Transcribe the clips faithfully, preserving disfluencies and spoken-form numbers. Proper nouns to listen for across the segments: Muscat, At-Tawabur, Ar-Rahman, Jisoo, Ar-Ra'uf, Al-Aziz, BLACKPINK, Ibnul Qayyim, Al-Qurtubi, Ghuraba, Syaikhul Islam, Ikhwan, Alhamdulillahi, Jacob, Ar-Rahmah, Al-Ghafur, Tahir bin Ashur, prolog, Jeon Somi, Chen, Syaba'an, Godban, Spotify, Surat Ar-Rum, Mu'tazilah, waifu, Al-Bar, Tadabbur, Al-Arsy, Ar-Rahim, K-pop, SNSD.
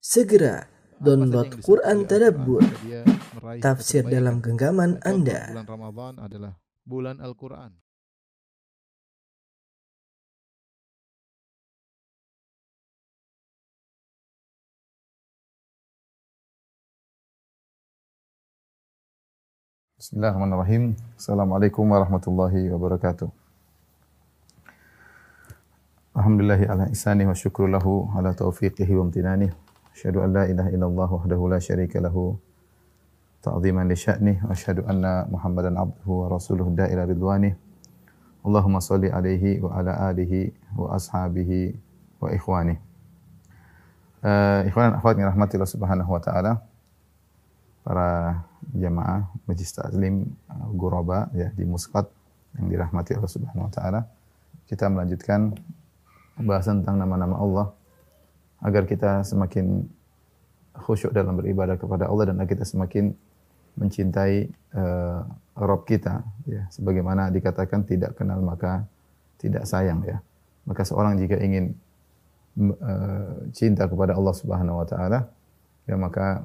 Segera download Quran Tadabbur, tafsir dalam genggaman Anda. Bulan Ramadan adalah bulan Al-Quran. Bismillahirrahmanirrahim. Assalamualaikum warahmatullahi wabarakatuh. Alhamdulillahi ala ihsanih wa syukrulahu ala taufiqihi wa amtinanih. Asyhadu an la ilaha illallah wahdahu la syarika lahu ta'dhiman li sya'nih. Asyhadu anna Muhammadan abduhu wa rasuluhu da'ila ridwanih. Allahumma shalli alaihi wa ala alihi wa ashabihi wa ikhwanih. Uh, Ikhwan dan akhwad yang rahmatillah subhanahu wa ta'ala. Para jamaah majlis taklim Ghuraba ya di Muscat yang dirahmati Allah Subhanahu wa taala. Kita melanjutkan pembahasan tentang nama-nama Allah agar kita semakin khusyuk dalam beribadah kepada Allah dan agar kita semakin mencintai uh, Rabb kita ya, sebagaimana dikatakan tidak kenal maka tidak sayang ya. Maka seorang jika ingin uh, cinta kepada Allah Subhanahu wa taala ya maka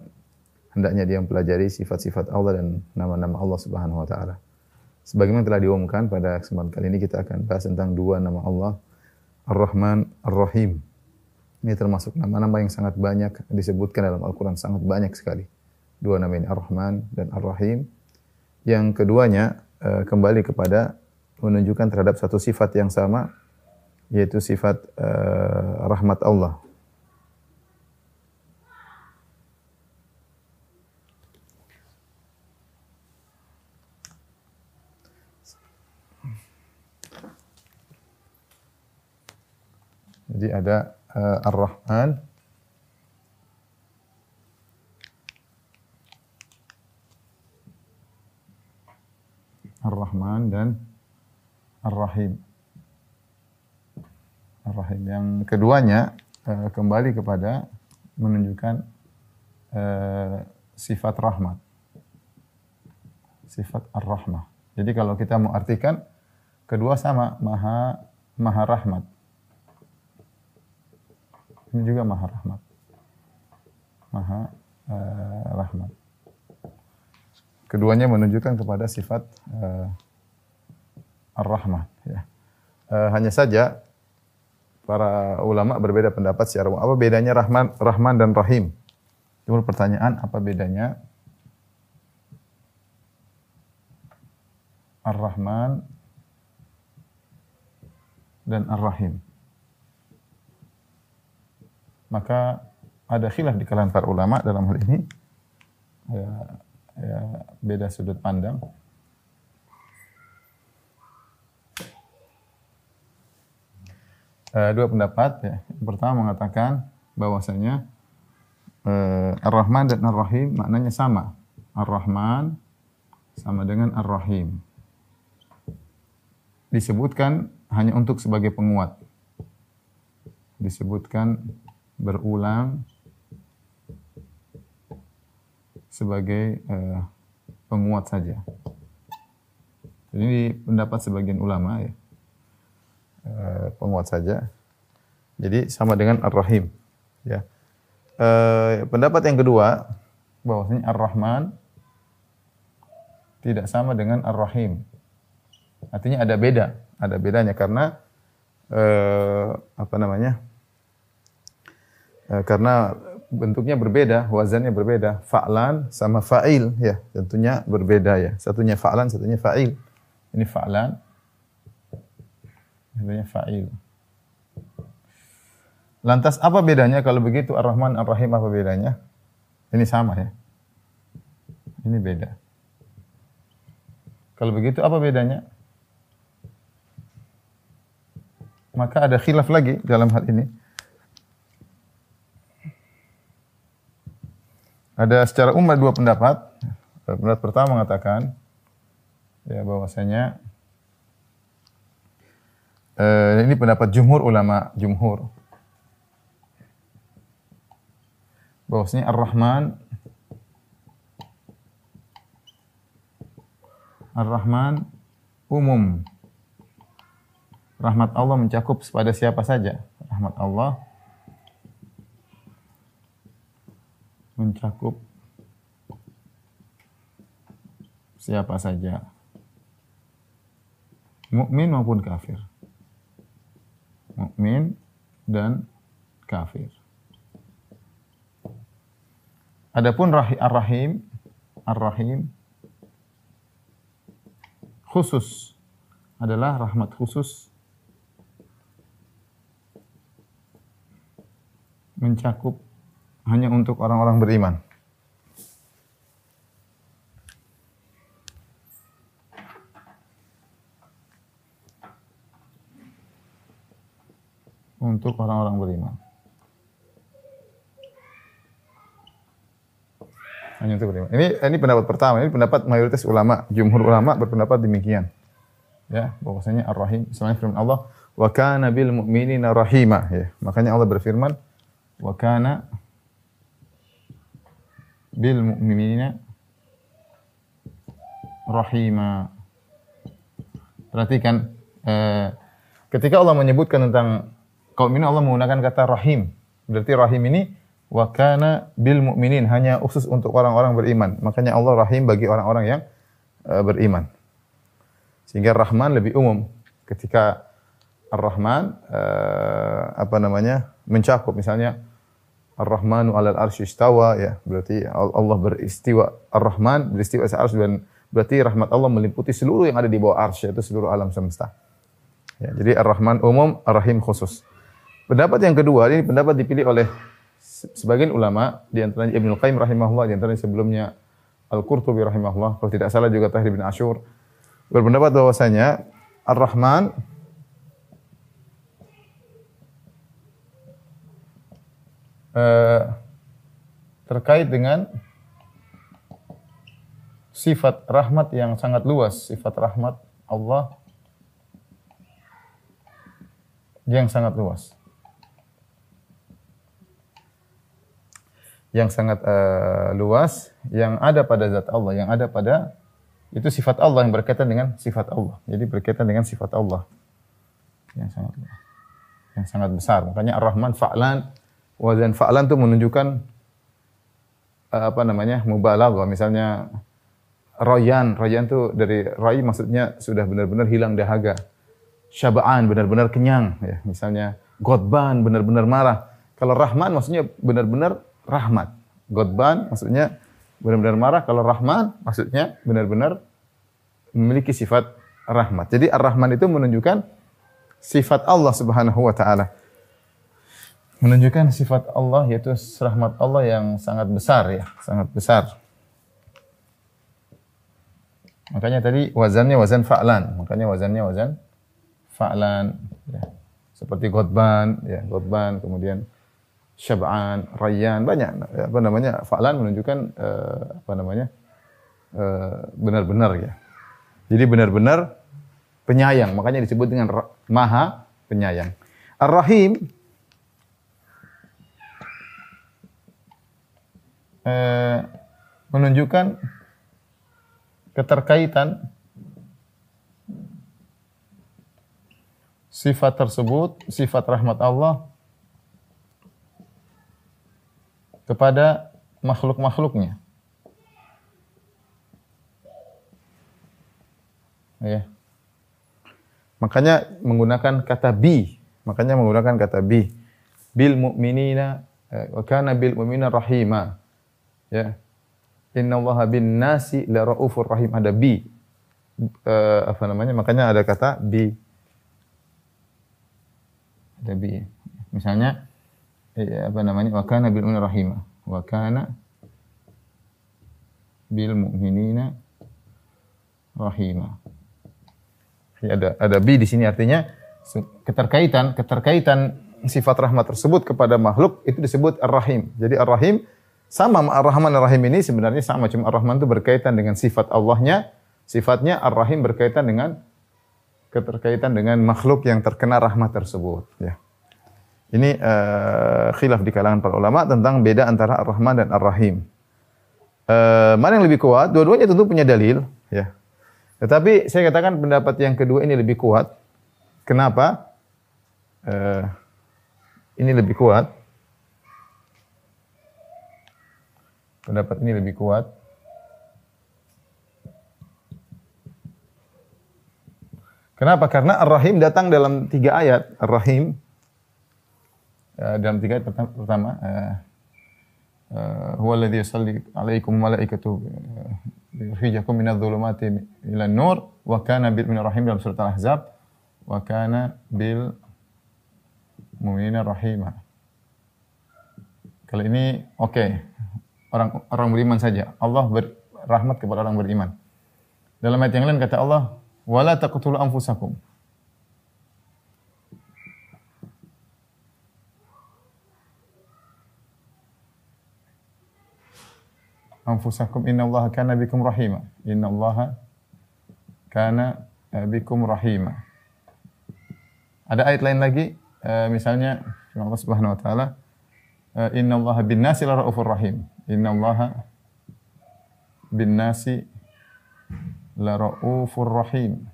hendaknya dia mempelajari sifat-sifat Allah dan nama-nama Allah Subhanahu wa taala. Sebagaimana telah diumumkan pada kesempatan kali ini kita akan bahas tentang dua nama Allah, Ar-Rahman, Ar-Rahim. Ini termasuk nama-nama yang sangat banyak disebutkan dalam Al-Qur'an, sangat banyak sekali. Dua nama ini Ar-Rahman dan Ar-Rahim. Yang keduanya kembali kepada menunjukkan terhadap satu sifat yang sama yaitu sifat uh, rahmat Allah. Jadi ada uh, Ar-Rahman, Ar-Rahman dan Ar-Rahim. Ar-Rahim yang keduanya uh, kembali kepada menunjukkan uh, sifat rahmat, sifat Ar-Rahmah. Jadi kalau kita mau artikan kedua sama, maha maha rahmat. Ini juga maha rahmat, maha uh, rahmat. Keduanya menunjukkan kepada sifat uh, ar-rahmah. Ya. Uh, hanya saja para ulama berbeda pendapat secara umum. Apa bedanya rahman, rahman dan rahim? Cuma pertanyaan apa bedanya ar-rahman dan ar-rahim? Maka ada khilaf di kalangan para ulama dalam hal ini, ya, ya, beda sudut pandang. Uh, dua pendapat, ya. Yang pertama mengatakan bahwasanya uh, Ar-Rahman dan Ar-Rahim maknanya sama. Ar-Rahman sama dengan Ar-Rahim. Disebutkan hanya untuk sebagai penguat. Disebutkan berulang sebagai uh, penguat saja. Jadi ini pendapat sebagian ulama ya, uh, penguat saja. Jadi sama dengan Ar-Rahim. Ya. Uh, pendapat yang kedua bahwasanya Ar-Rahman tidak sama dengan Ar-Rahim. Artinya ada beda, ada bedanya karena uh, apa namanya? Karena bentuknya berbeda, wazannya berbeda. Fa'lan sama fa'il, ya tentunya berbeda ya. Satunya fa'lan, satunya fa'il. Ini fa'lan, satunya fa'il. Lantas apa bedanya kalau begitu Ar-Rahman, Ar-Rahim apa bedanya? Ini sama ya. Ini beda. Kalau begitu apa bedanya? Maka ada khilaf lagi dalam hal ini. Ada secara umum dua pendapat. Pendapat pertama mengatakan ya bahwasanya eh, ini pendapat jumhur ulama jumhur. Bahwasanya Ar-Rahman Ar-Rahman umum. Rahmat Allah mencakup kepada siapa saja. Rahmat Allah mencakup siapa saja, mukmin maupun kafir, mukmin dan kafir. Adapun Ar-Rahim, Ar-Rahim khusus adalah rahmat khusus mencakup hanya untuk orang-orang beriman. Untuk orang-orang beriman. Hanya untuk beriman. Ini ini pendapat pertama, ini pendapat mayoritas ulama, jumhur ulama berpendapat demikian. Ya, bahwasanya Ar-Rahim, misalnya firman Allah, "Wa kana bil mu'minina rahima." Ya, makanya Allah berfirman, "Wa kana bil mu'minina rahima." Perhatikan eh, ketika Allah menyebutkan tentang kaum ini, Allah menggunakan kata rahim. Berarti rahim ini wa kana bil mu'minin, hanya khusus untuk orang-orang beriman. Makanya Allah rahim bagi orang-orang yang uh, beriman. Sehingga Rahman lebih umum. Ketika Ar-Rahman uh, apa namanya? mencakup, misalnya Ar-Rahmanu 'alal 'arsy istawa, ya, berarti Allah beristiwa. Ar-Rahman beristiwa atas arsy, dan berarti rahmat Allah meliputi seluruh yang ada di bawah arsy, yaitu seluruh alam semesta. Ya, jadi Ar-Rahman umum, Ar-Rahim khusus. Pendapat yang kedua, ini pendapat dipilih oleh sebagian ulama, di antaranya Ibnul Qayyim rahimahullah, di antaranya sebelumnya Al-Qurtubi rahimahullah, kalau tidak salah juga Tahir bin Ashur, berpendapat bahwasanya Ar-Rahman eh, terkait dengan sifat rahmat yang sangat luas, sifat rahmat Allah yang sangat luas, yang sangat uh, luas, yang ada pada zat Allah, yang ada pada itu sifat Allah, yang berkaitan dengan sifat Allah. Jadi berkaitan dengan sifat Allah yang sangat luas, yang sangat besar. Makanya Ar-Rahman fa'lan, wazan fa'lan itu menunjukkan uh, apa namanya mubalaghah. Misalnya Rayyan, Rayyan itu dari Ray maksudnya sudah benar-benar hilang dahaga. Syaba'an benar-benar kenyang, ya, misalnya Godban benar-benar marah. Kalau Rahman maksudnya benar-benar rahmat. Godban maksudnya benar-benar marah. Kalau Rahman maksudnya benar-benar memiliki sifat rahmat. Jadi Ar-Rahman itu menunjukkan sifat Allah Subhanahu wa taala. Menunjukkan sifat Allah, yaitu rahmat Allah yang sangat besar, ya, sangat besar. Makanya tadi wazannya wazan fa'lan. Makanya wazannya wazan fa'lan, ya, seperti Godban, ya, Godban, kemudian Syaba'an, Rayyan, banyak, apa namanya, fa'lan menunjukkan uh, apa namanya uh, benar-benar, ya, jadi benar-benar penyayang, makanya disebut dengan Ra- maha penyayang. Ar-Rahim uh, menunjukkan keterkaitan sifat tersebut, sifat rahmat Allah kepada makhluk-makhluknya. Ya. Makanya menggunakan kata bi, makanya menggunakan kata bi. Bil mu'minina wa kana bil mu'minina rahima. Ya. Innallaha bin nasi la raufur rahim, ada bi. Uh, apa namanya? Makanya ada kata bi. Tapi misalnya ya, apa namanya wa kana bil mu'minina rahima, wa kana bil mu'minina rahima. Ya, ada ada bi di sini, artinya keterkaitan keterkaitan sifat rahmat tersebut kepada makhluk itu disebut Ar-Rahim. Jadi Ar-Rahim sama Ar-Rahman. Ar-Rahim ini sebenarnya sama, cuma Ar-Rahman itu berkaitan dengan sifat Allahnya, sifatnya Ar-Rahim berkaitan dengan keterkaitan dengan makhluk yang terkena rahmat tersebut, ya. Ini uh, khilaf di kalangan para ulama tentang beda antara Ar-Rahman dan Ar-Rahim. Uh, mana yang lebih kuat? Dua-duanya tentu punya dalil, ya. Tetapi saya katakan pendapat yang kedua ini lebih kuat. Kenapa? Uh, ini lebih kuat. Pendapat ini lebih kuat. Kenapa? Karena Ar-Rahim datang dalam tiga ayat. Ar-Rahim uh, dalam tiga ayat pertama. pertama uh, Huwa alladhi yusalli alaikum malaikatuhu yukhrijukum minadh dhulumati ilan nur wa kana bil mu'minina rahim, dalam surat Al-Ahzab, wa kana bil mu'minina rahima. Kalau ini oke, okay. orang orang beriman saja. Allah berrahmat kepada orang beriman. Dalam ayat yang lain kata Allah, wa la taqtulu anfusakum. Anfusakum innallaha kana bikum rahima. Innallaha kana bikum rahima. Ada ayat lain lagi, misalnya Allah Subhanahu wa taala, innallaha bin-nasi la-raufur rahim. Innallaha bin-nasi la-raufur rahim.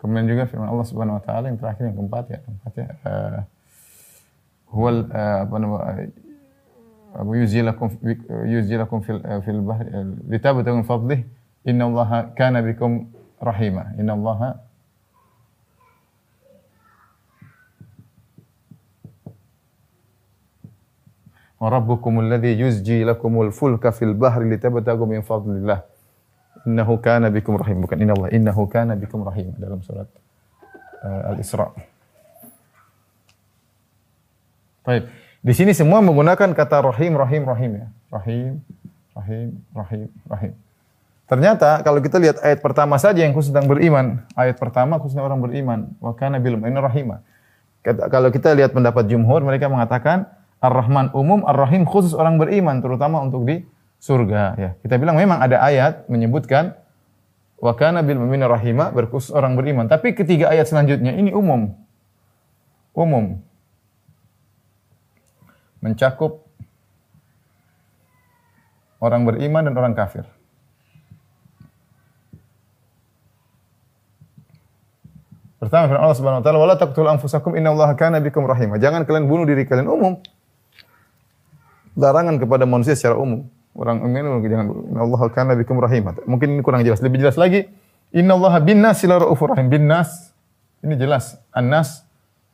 Kemudian juga firman Allah Subhanahu wa taala yang terakhir, yang keempat ya, keempat ya. Huwal apa namanya? Abu yuzilakum yuzilakum fil fil bahri litabtaghu min fadlihi innallaha kana bikum rahima. Innallaha wa rabbukumul ladzi yuzji lakumul fulka fil bahri litabtaghu min fadlillah innahu kana bikum rahim. Bukan innallaha, innahu kana bikum rahim, dalam surat uh, Al-Isra'. Baik. Di sini semua menggunakan kata rahim, rahim, rahim ya. Rahim, rahim, rahim, rahim. Ternyata kalau kita lihat ayat pertama saja yang khusus tentang beriman. Ayat pertama khususnya orang beriman. Wa kana bil mu'minina rahima. Kalau kita lihat pendapat Jumhur, mereka mengatakan Ar-Rahman umum, Ar-Rahim khusus orang beriman. Terutama untuk di surga ya. Kita bilang memang ada ayat menyebutkan wa kana bil mu'minina rahima, berkhusus orang beriman. Tapi ketiga ayat selanjutnya ini umum. Umum. Mencakup orang beriman dan orang kafir. Pertama firman Allah Subhanahu wa taala, "Wa la taqtulu anfusakum innallaha kana bikum rahima." Jangan kalian bunuh diri kalian, umum. Larangan kepada manusia secara umum. Orang umum jangan, "Innallaha kana bikum rahima." Mungkin ini kurang jelas. Lebih jelas lagi, "Innallaha bin-nasi la-ra'ufur rahim." Bin-nas ini jelas, an-nas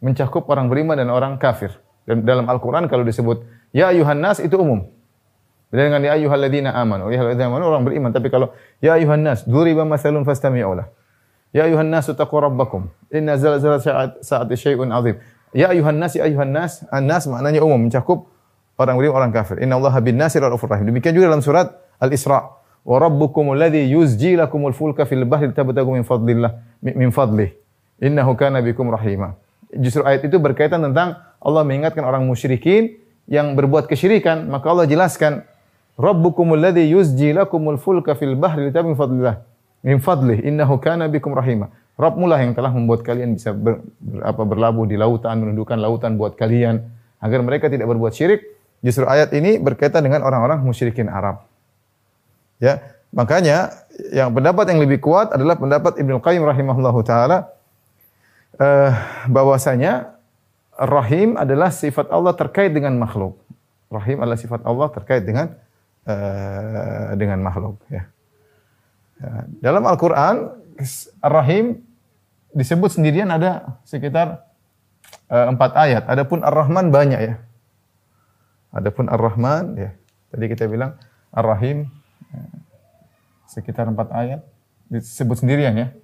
mencakup orang beriman dan orang kafir. Dan dalam Al-Quran kalau disebut ya ayuhan nas itu umum. Beda dengan ya ayyuhalladzina amanu. Ya ayyuhalladzina amanu orang beriman. Tapi kalau ya ayuhan nas duriba masalun fastami'u lah. Ya ayuhan nas taqu rabbakum. Inna zalzalat sa'ati syai'un 'adzim. Ya ayuhan nas, ya ayuhan nas. An-nas maknanya umum, mencakup orang beriman, orang kafir. Innallaha bin-nasi ra'ufur rahim. Demikian juga dalam surat Al-Isra'. Wa rabbukumul ladzi yuzji lakumul fulka fil bahri litabtaghu min fadlillah min fadlihi. Innahu kana bikum rahima. Justru ayat itu berkaitan tentang Allah mengingatkan orang musyrikin yang berbuat kesyirikan, maka Allah jelaskan Rabbukumul ladzi yuzji lakumul fulka fil bahri litabtaghu min fadlillah min fadlihi innahu kana bikum rahima. Rabbmu lah yang telah membuat kalian bisa ber, ber, apa, berlabuh di lautan, menundukkan lautan buat kalian agar mereka tidak berbuat syirik. Justru ayat ini berkaitan dengan orang-orang musyrikin Arab. Ya, makanya yang pendapat yang lebih kuat adalah pendapat Ibnul Qayyim rahimahullahu taala, eh, bahwasanya Rahim adalah sifat Allah terkait dengan makhluk. Rahim adalah sifat Allah terkait dengan uh, dengan makhluk. Ya. Ya. Dalam Al-Quran, Ar-Rahim disebut sendirian ada sekitar uh, empat ayat. Adapun Ar-Rahman banyak ya. Adapun Ar-Rahman, ya. Tadi kita bilang Ar-Rahim uh, sekitar empat ayat disebut sendirian ya.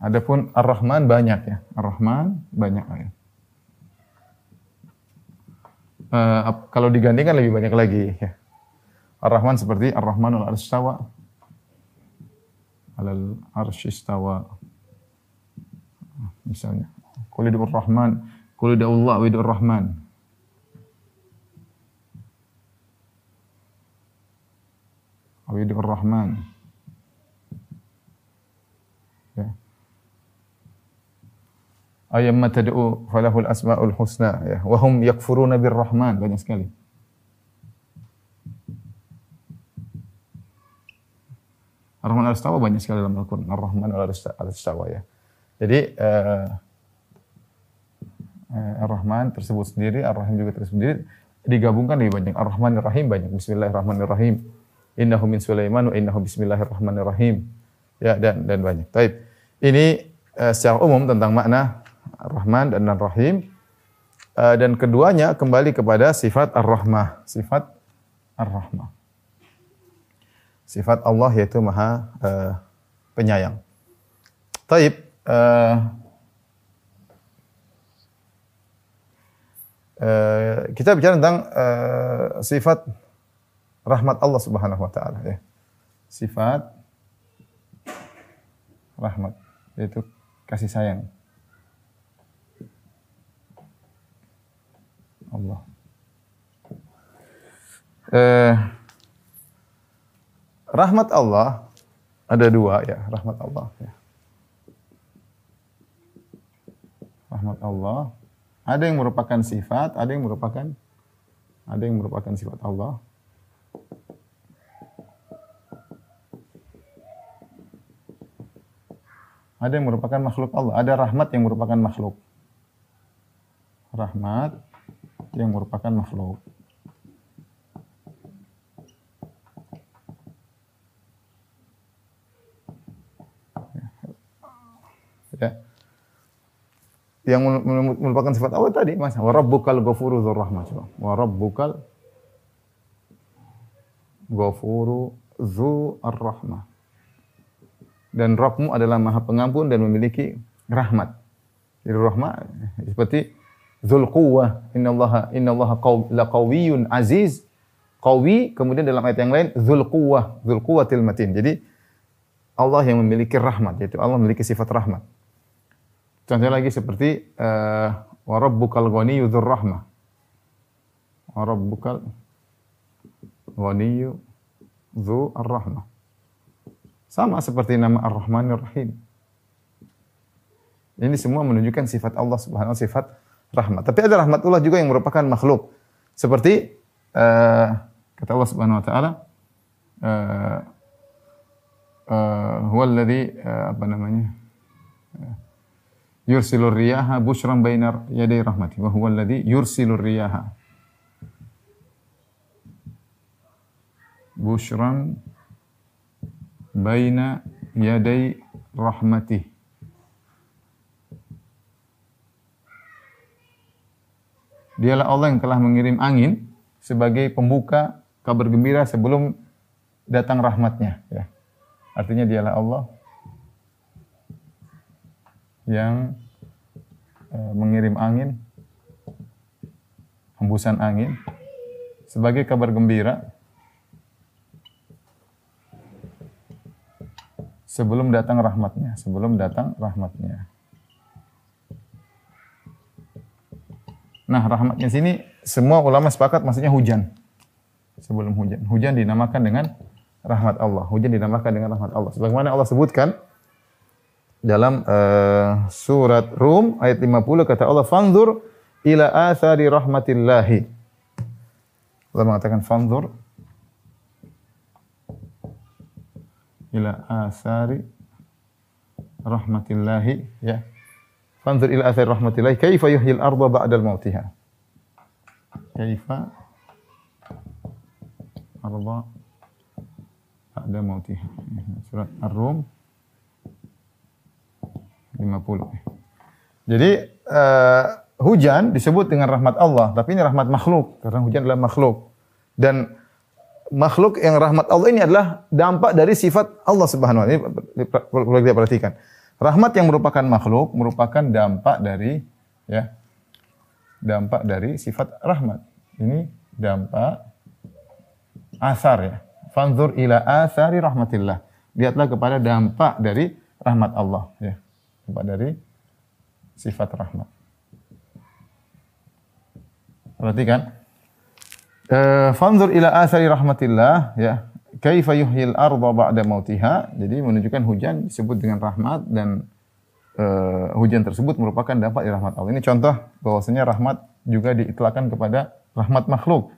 Adapun Ar-Rahman banyak ya. Ar-Rahman banyak ayat. Uh, kalau digandingkan lebih banyak lagi ya. Ar-Rahman seperti Ar-Rahman al-Arsy istawa. Al-Arsy istawa. Misalnya, Qul huwa Ar-Rahman, Qul huwa Allah wa huwa Ar-Rahman. Wa huwa Ar-Rahman. Ayyamma tad'u falahul asmaul husna ya wa hum yakfuruna birrahman, banyak sekali. Ar-Rahman al-Istawa banyak sekali dalam Al-Qur'an. Ar-Rahman al-Istawa ya. Jadi uh, uh, Ar-Rahman tersebut sendiri, Ar-Rahim juga tersebut sendiri. digabungkan lebih banyak. Ar-Rahmanirrahim banyak. Bismillahirrahmanirrahim. Innahu min Sulaiman wa innahu bismillahirrahmanirrahim. Ya, dan dan banyak. Baik. Ini uh, secara umum tentang makna Ar-Rahman dan Ar-Rahim. Uh, dan keduanya kembali kepada sifat Ar-Rahmah. Sifat Ar-Rahmah. Sifat Allah yaitu Maha uh, Penyayang. Taib. Uh, Uh, kita bicara tentang uh, sifat rahmat Allah Subhanahu wa taala ya. Sifat rahmat yaitu kasih sayang Allah. Uh, rahmat Allah ada dua ya, rahmat Allah ya. Rahmat Allah ada yang merupakan sifat, ada yang merupakan ada yang merupakan sifat Allah. Ada yang merupakan makhluk Allah. Ada rahmat yang merupakan makhluk. Rahmat yang merupakan makhluk. Ya. Yang merupakan sifat Allah tadi, Mas. Wa rabbukal ghafuru dzur rahmah. Wa rabbukal ghafuru dzur rahmah. Dan Rabbmu adalah Maha Pengampun dan memiliki rahmat. Jadi rahmah seperti dzul quwwah, innallaha innallaha laqawiyyun aziz. Qawi, kemudian dalam ayat yang lain dzul quwwah, dzul quwwatil matin. Jadi Allah yang memiliki rahmat, yaitu Allah memiliki sifat rahmat. Contohnya lagi seperti uh, wa rabbukal ghaniyyu dzur rahmah. Wa rabbukal ghaniyyu dzur rahmah. Sama seperti nama Ar-Rahmanir Rahim. Ini semua menunjukkan sifat Allah Subhanahu wa taala, sifat rahmat. Tapi ada rahmatullah juga yang merupakan makhluk. Seperti uh, kata Allah Subhanahu wa taala eh eh huwallazi apa namanya? Uh, yursilur riyaha bushran bainar yaday rahmati wa huwa alladhi yursilur riyaha bushran baina yaday rahmati dialah Allah yang telah mengirim angin sebagai pembuka kabar gembira sebelum datang rahmatnya ya artinya dialah Allah yang mengirim angin, hembusan angin, sebagai kabar gembira sebelum datang rahmatnya, sebelum datang rahmatnya. Nah, rahmatnya sini semua ulama sepakat maksudnya hujan. Sebelum hujan, hujan dinamakan dengan rahmat Allah. Hujan dinamakan dengan rahmat Allah. Sebagaimana Allah sebutkan dalam uh, surat Rum ayat lima puluh kata Allah fanzur ila athari rahmatillahi. Allah mengatakan fanzur ila athari rahmatillahi ya. Fanzur ila athari rahmatillahi kaifa yuhyil arda ba'dal mautiha. Kaifa arda ba'da mautiha. Surat Ar-Rum lima puluh. Jadi uh, hujan disebut dengan rahmat Allah, tapi ini rahmat makhluk karena hujan adalah makhluk dan makhluk yang rahmat Allah ini adalah dampak dari sifat Allah Subhanahu wa taala. Ini perlu kita perhatikan. Rahmat yang merupakan makhluk merupakan dampak dari ya dampak dari sifat rahmat. Ini dampak asar ya. Fanzur ila asari rahmatillah. Lihatlah kepada dampak dari rahmat Allah ya. Dampak dari sifat rahmat. Perhatikan. Fanzur ila athari rahmatillah ya. Kaifa yuhyil arda ba'da mautiha. Jadi menunjukkan hujan disebut dengan rahmat dan uh, hujan tersebut merupakan dampak dari rahmat Allah. Ini contoh bahwasanya rahmat juga diitlakkan kepada rahmat makhluk.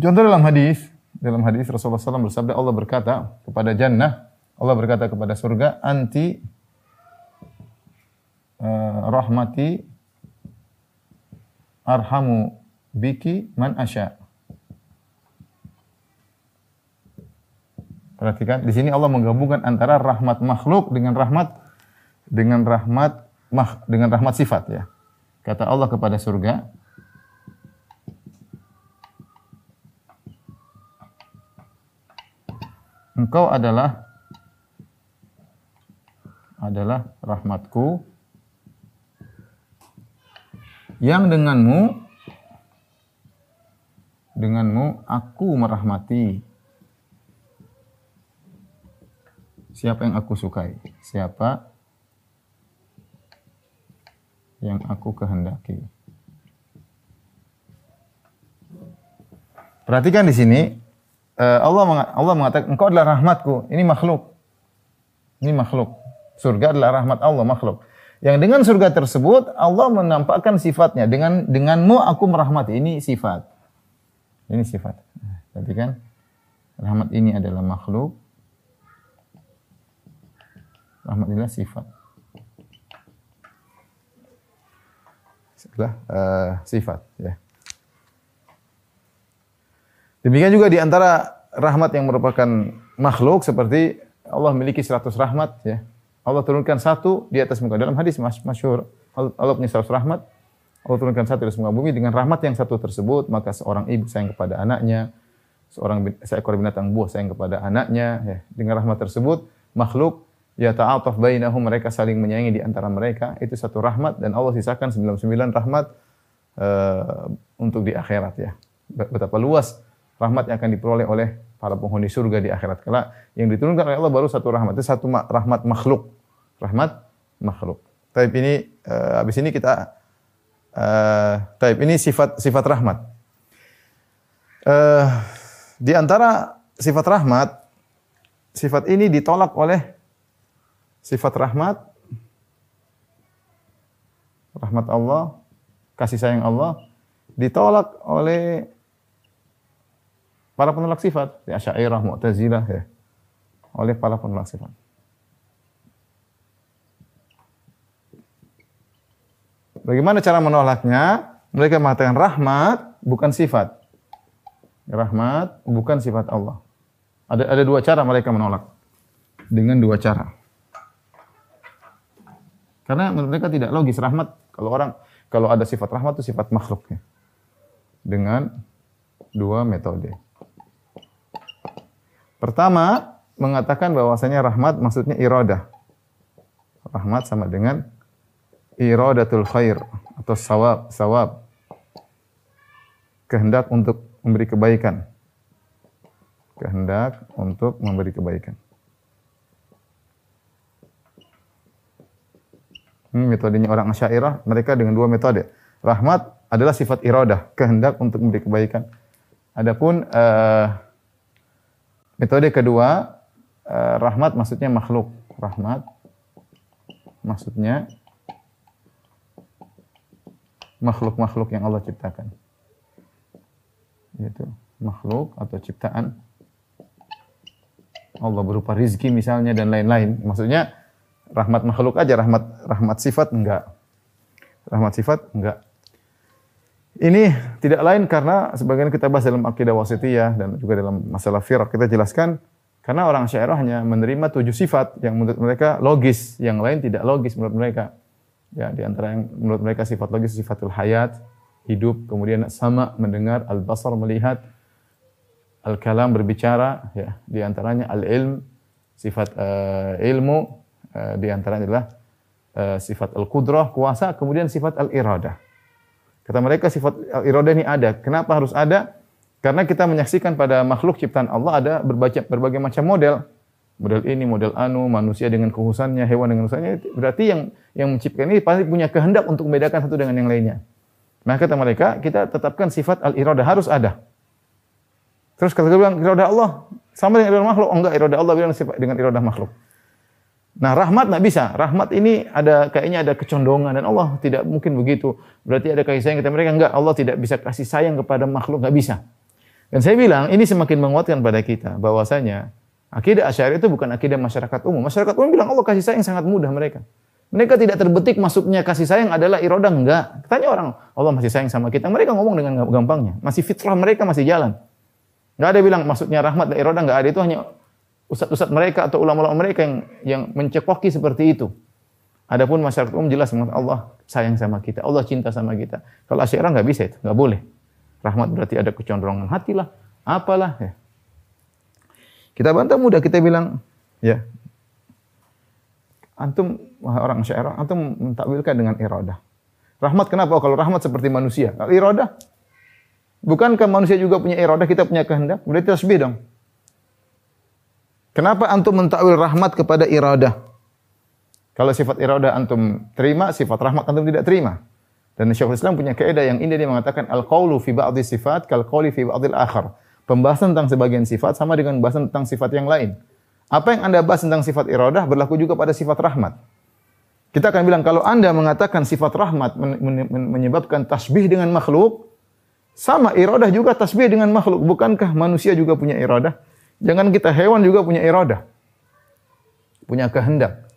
Contoh dalam hadis, dalam hadis Rasulullah sallallahu alaihi wasallam bersabda Allah berkata kepada jannah, Allah berkata kepada surga, anti Uh, rahmati arhamu biki man asya. Perhatikan, di sini Allah menggabungkan antara rahmat makhluk dengan rahmat dengan rahmat mah, dengan rahmat sifat ya. Kata Allah kepada surga, engkau adalah adalah rahmatku yang denganmu denganmu aku merahmati siapa yang aku sukai, siapa yang aku kehendaki. Perhatikan di sini Allah Allah mengatakan engkau adalah rahmatku. Ini makhluk. Ini makhluk. Surga adalah rahmat Allah, makhluk. Yang dengan surga tersebut Allah menampakkan sifatnya, dengan denganmu aku merahmati. Ini sifat. Ini sifat. Perhatikan. Rahmat ini adalah makhluk. Rahmat inilah sifat. Setelah uh, sifat ya. Demikian juga di antara rahmat yang merupakan makhluk, seperti Allah memiliki seratus rahmat ya. Allah turunkan satu di atas muka. Dalam hadis masyhur, Allah punya seratus rahmat, Allah turunkan satu di atas muka bumi. Dengan rahmat yang satu tersebut, maka seorang ibu sayang kepada anaknya, seorang seekor binatang buas sayang kepada anaknya ya. Dengan rahmat tersebut makhluk ya ta'ataf bainahum, mereka saling menyayangi di antara mereka. Itu satu rahmat, dan Allah sisakan sembilan puluh sembilan rahmat uh, untuk di akhirat ya. Betapa luas rahmat yang akan diperoleh oleh para penghuni surga di akhirat kelak. Yang diturunkan oleh Allah baru satu rahmat. Itu satu rahmat makhluk. Rahmat makhluk. Taib ini uh, habis ini kita uh, taib ini sifat sifat rahmat. Uh, di antara sifat rahmat, sifat ini ditolak oleh sifat rahmat, rahmat Allah, kasih sayang Allah, ditolak oleh para penolak sifat, ya Asy'ariyah, Mu'tazilah ya, oleh para penolak sifat. Bagaimana cara menolaknya? Mereka mengatakan rahmat bukan sifat. Rahmat bukan sifat Allah. Ada ada dua cara mereka menolak. Dengan dua cara. Karena menurut mereka tidak logis rahmat, kalau orang kalau ada sifat rahmat itu sifat makhluknya. Dengan dua metode. Pertama, mengatakan bahwasanya rahmat maksudnya iradah. Rahmat sama dengan iradatul khair atau sawab, sawab. Kehendak untuk memberi kebaikan. Kehendak untuk memberi kebaikan. Hmm, metodenya orang Asy'ariyah, mereka dengan dua metode. Rahmat adalah sifat iradah, kehendak untuk memberi kebaikan. Adapun uh, metode kedua, uh, rahmat maksudnya makhluk. Rahmat maksudnya makhluk-makhluk yang Allah ciptakan. Yaitu makhluk atau ciptaan Allah berupa rizki misalnya dan lain-lain. Maksudnya rahmat makhluk aja, rahmat rahmat sifat enggak. Rahmat sifat enggak. Ini tidak lain karena sebagian kita bahas dalam akidah wasithiyah dan juga dalam masalah firaq kita jelaskan, karena orang Asy'ariyah hanya menerima tujuh sifat yang menurut mereka logis, yang lain tidak logis menurut mereka. Ya, di antara yang menurut mereka sifat logis sifatul hayat, hidup, kemudian sama mendengar, al-basar melihat, al-kalam berbicara, ya, di antaranya al-ilm sifat uh, ilmu. Uh, di antaranya adalah uh, sifat al-qudrah, kuasa, kemudian sifat al-iradah. Kata mereka sifat al-iradah ini ada. Kenapa harus ada? Karena kita menyaksikan pada makhluk ciptaan Allah ada berbagai, berbagai macam model. Model ini, model anu, manusia dengan kehususannya, hewan dengan kehususannya. Berarti yang yang menciptakan ini pasti punya kehendak untuk membedakan satu dengan yang lainnya. Nah, kata mereka, kita tetapkan sifat al-iradah, harus ada. Terus kata mereka bilang, iradah Allah sama dengan iradah makhluk. Oh enggak, iradah Allah bilang sifat dengan iradah makhluk. Nah, rahmat nggak bisa. Rahmat ini ada kayaknya ada kecondongan, dan Allah tidak mungkin begitu. Berarti ada kasih sayang kita mereka enggak. Allah tidak bisa kasih sayang kepada makhluk, nggak bisa. Dan saya bilang ini semakin menguatkan pada kita bahwasanya akidah Asy'ariyah itu bukan akidah masyarakat umum. Masyarakat umum bilang Allah kasih sayang sangat mudah mereka. Mereka tidak terbetik masuknya kasih sayang adalah iroda, enggak. Tanya orang, Allah masih sayang sama kita. Mereka ngomong dengan gampangnya. Masih fitrah mereka masih jalan. Enggak ada bilang maksudnya rahmat dan iroda, enggak ada. Itu hanya ustadz-ustadz mereka atau ulama-ulama mereka yang yang mencekoki seperti itu. Adapun masyarakat umum jelas Allah sayang sama kita, Allah cinta sama kita. Kalau Asy'ariyah enggak bisa itu, enggak boleh. Rahmat berarti ada kecondrongan hatilah, apalah ya. Kita bantah mudah, kita bilang ya. Antum orang Asy'ariyah, antum mentakwilkan dengan iradah. Rahmat kenapa? Oh, kalau rahmat seperti manusia. Kalau iradah, bukankah manusia juga punya iradah, kita punya kehendak? Berarti tasbih dong. Kenapa antum mentakwil rahmat kepada iradah? Kalau sifat iradah antum terima, sifat rahmat antum tidak terima. Dan Syaikhul Islam punya kaidah yang indah, dia mengatakan al-qaulu fi ba'dhi sifat kal qauli fi ba'dil akhar. Pembahasan tentang sebagian sifat sama dengan pembahasan tentang sifat yang lain. Apa yang Anda bahas tentang sifat iradah berlaku juga pada sifat rahmat. Kita akan bilang kalau Anda mengatakan sifat rahmat menyebabkan tasbih dengan makhluk, sama iradah juga tasbih dengan makhluk. Bukankah manusia juga punya iradah? Jangan kita, hewan juga punya iradah. Punya kehendak.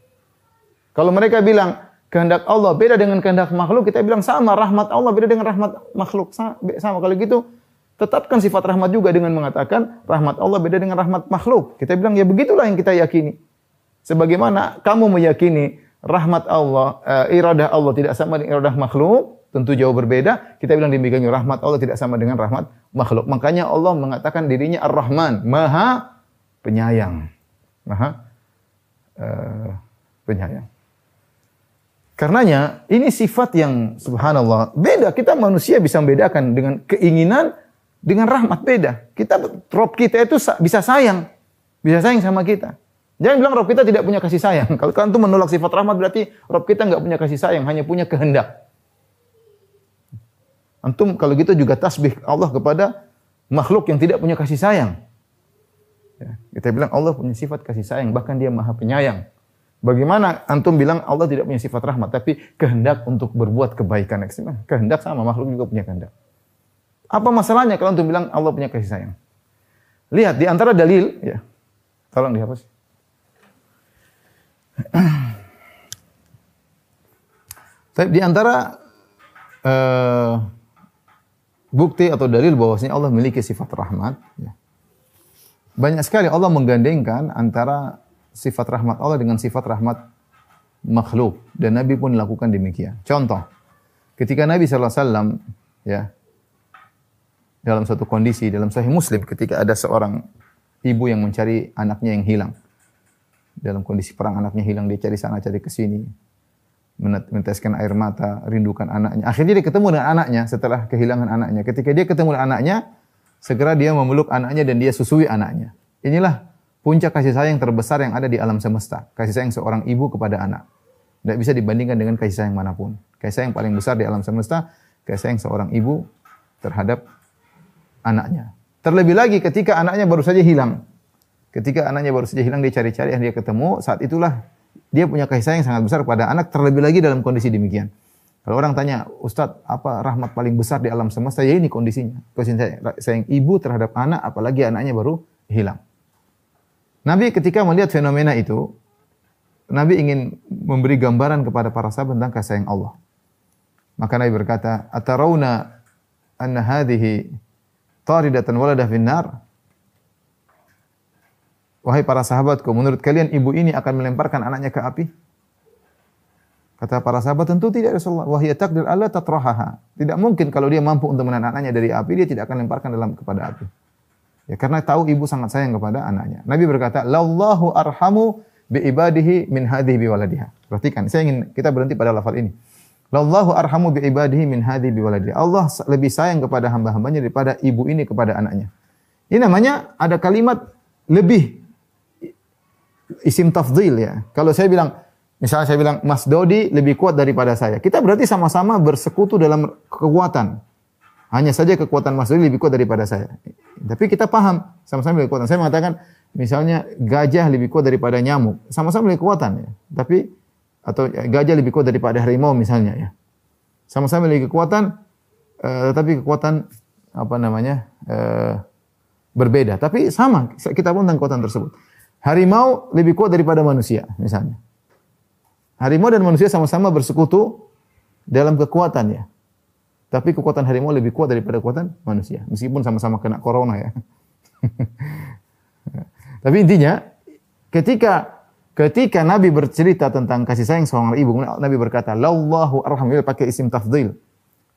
Kalau mereka bilang kehendak Allah beda dengan kehendak makhluk, kita bilang sama, rahmat Allah beda dengan rahmat makhluk. Sama, kalau gitu tetapkan sifat rahmat juga dengan mengatakan rahmat Allah beda dengan rahmat makhluk. Kita bilang ya begitulah yang kita yakini. Sebagaimana kamu meyakini rahmat Allah, e, iradah Allah tidak sama dengan iradah makhluk, tentu jauh berbeda. Kita bilang demikian, rahmat Allah tidak sama dengan rahmat makhluk. Makanya Allah mengatakan dirinya Ar-Rahman, Maha Penyayang. Maha e, Penyayang. Karenanya ini sifat yang subhanallah beda. Kita manusia bisa membedakan dengan keinginan dengan rahmat beda. Kita Rob kita itu bisa sayang. Bisa sayang sama kita. Jangan bilang Rob kita tidak punya kasih sayang. Kalau kan itu menolak sifat rahmat berarti Rob kita enggak punya kasih sayang, hanya punya kehendak. Antum kalau gitu juga tasbih Allah kepada makhluk yang tidak punya kasih sayang. Ya, kita bilang Allah punya sifat kasih sayang, bahkan Dia Maha Penyayang. Bagaimana antum bilang Allah tidak punya sifat rahmat tapi kehendak untuk berbuat kebaikan? Kehendak sama, makhluk juga punya kehendak. Apa masalahnya kalau untuk bilang Allah punya kasih sayang? Lihat di antara dalil, ya. Tolong dihapus. Tapi di antara uh, bukti atau dalil bahwasanya Allah memiliki sifat rahmat, ya. Banyak sekali Allah menggandengkan antara sifat rahmat Allah dengan sifat rahmat makhluk, dan Nabi pun lakukan demikian. Contoh, ketika Nabi sallallahu alaihi wasallam, ya, dalam suatu kondisi, dalam Sahih Muslim, ketika ada seorang ibu yang mencari anaknya yang hilang. Dalam kondisi perang anaknya hilang, dia cari sana, cari ke sini. Meneteskan air mata, rindukan anaknya. Akhirnya dia ketemu dengan anaknya setelah kehilangan anaknya. Ketika dia ketemu dengan anaknya, segera dia memeluk anaknya dan dia susui anaknya. Inilah puncak kasih sayang terbesar yang ada di alam semesta. Kasih sayang seorang ibu kepada anak. Tidak bisa dibandingkan dengan kasih sayang manapun. Kasih sayang paling besar di alam semesta, kasih sayang seorang ibu terhadap anaknya. Terlebih lagi ketika anaknya baru saja hilang. Ketika anaknya baru saja hilang, dia cari-cari, dia ketemu. Saat itulah dia punya kasih sayang sangat besar pada anak. Terlebih lagi dalam kondisi demikian. Kalau orang tanya, Ustaz, apa rahmat paling besar di alam semesta? Ya ini kondisinya. Kasih sayang ibu terhadap anak, apalagi anaknya baru hilang. Nabi ketika melihat fenomena itu, Nabi ingin memberi gambaran kepada para sahabat tentang kasih sayang Allah. Maka Nabi berkata, Atarawna anna hadhihi taridatan waladah finnar. Wahai para sahabatku, menurut kalian ibu ini akan melemparkan anaknya ke api? Kata para sahabat, tentu tidak, Rasulullah. Wa hiya taqdir alla tatrahaha. Tidak mungkin kalau dia mampu untuk menahan anaknya dari api, dia tidak akan lemparkan dalam kepada api. Ya, karena tahu ibu sangat sayang kepada anaknya. Nabi berkata, "Lallahu arhamu bi ibadihi min hadhihi bi waladiha." Perhatikan, saya ingin kita berhenti pada lafaz ini. Allahu arhamu bi ibadihi min hadhi bi waladihi. Allah lebih sayang kepada hamba-hambanya daripada ibu ini kepada anaknya. Ini namanya ada kalimat lebih, isim tafdhil, ya. Kalau saya bilang, misalnya saya bilang Mas Dodi lebih kuat daripada saya. Kita berarti sama-sama bersekutu dalam kekuatan. Hanya saja kekuatan Mas Dodi lebih kuat daripada saya. Tapi kita paham sama-sama lebih kuat. Saya mengatakan misalnya gajah lebih kuat daripada nyamuk. Sama-sama lebih kuatan, ya. Tapi atau gajah lebih kuat daripada harimau misalnya, ya. Sama-sama memiliki kekuatan, eh, tapi kekuatan apa namanya eh, berbeda. Tapi sama, kita pun tentang kekuatan tersebut. Harimau lebih kuat daripada manusia misalnya. Harimau dan manusia sama-sama bersekutu dalam kekuatannya. Tapi kekuatan harimau lebih kuat daripada kekuatan manusia. Meskipun sama-sama kena corona ya. Tapi intinya, ketika ketika Nabi bercerita tentang kasih sayang seorang ibu, Nabi berkata, "Lallahu arhamu," pakai isim tafdhil.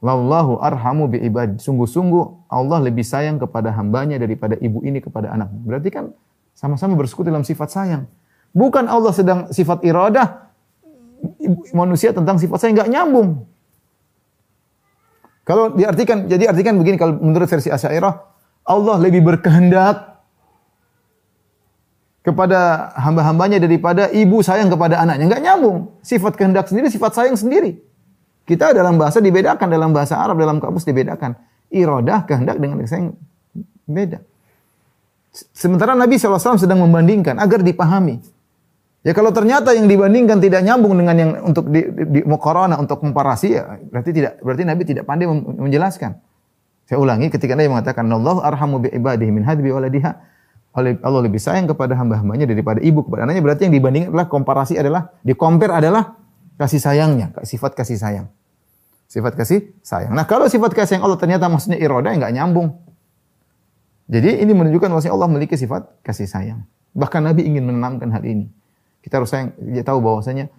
"Lallahu arhamu bi ibad." Sungguh-sungguh Allah lebih sayang kepada hambanya daripada ibu ini kepada anaknya. Berarti kan sama-sama bersekutu dalam sifat sayang. Bukan Allah sedang sifat iradah manusia tentang sifat sayang, enggak nyambung. Kalau diartikan, jadi artikan begini, kalau menurut versi Asy'ariyah, Allah lebih berkehendak kepada hamba-hambanya daripada ibu sayang kepada anaknya. Enggak nyambung. Sifat kehendak sendiri, sifat sayang sendiri. Kita dalam bahasa dibedakan, dalam bahasa Arab, dalam kamus dibedakan. Iradah, kehendak dengan sayang beda. Sementara Nabi shallallahu alaihi wasallam sedang membandingkan agar dipahami. Ya kalau ternyata yang dibandingkan tidak nyambung dengan yang untuk di, di, di muqarana, untuk komparasi, ya berarti tidak berarti Nabi tidak pandai menjelaskan. Saya ulangi, ketika Nabi mengatakan Allahu arhamu bi ibadihi min hadbi waladiha, Allah lebih sayang kepada hamba-hambanya daripada ibu kepada anaknya, berarti yang dibandingkan adalah komparasi, adalah dikompar adalah kasih sayangnya, sifat kasih sayang. Sifat kasih sayang. Nah, kalau sifat kasih sayang Allah ternyata maksudnya iroda, enggak nyambung. Jadi ini menunjukkan bahwa Allah memiliki sifat kasih sayang. Bahkan Nabi ingin menanamkan hal ini. Kita harus sayang, dia tahu bahwasanya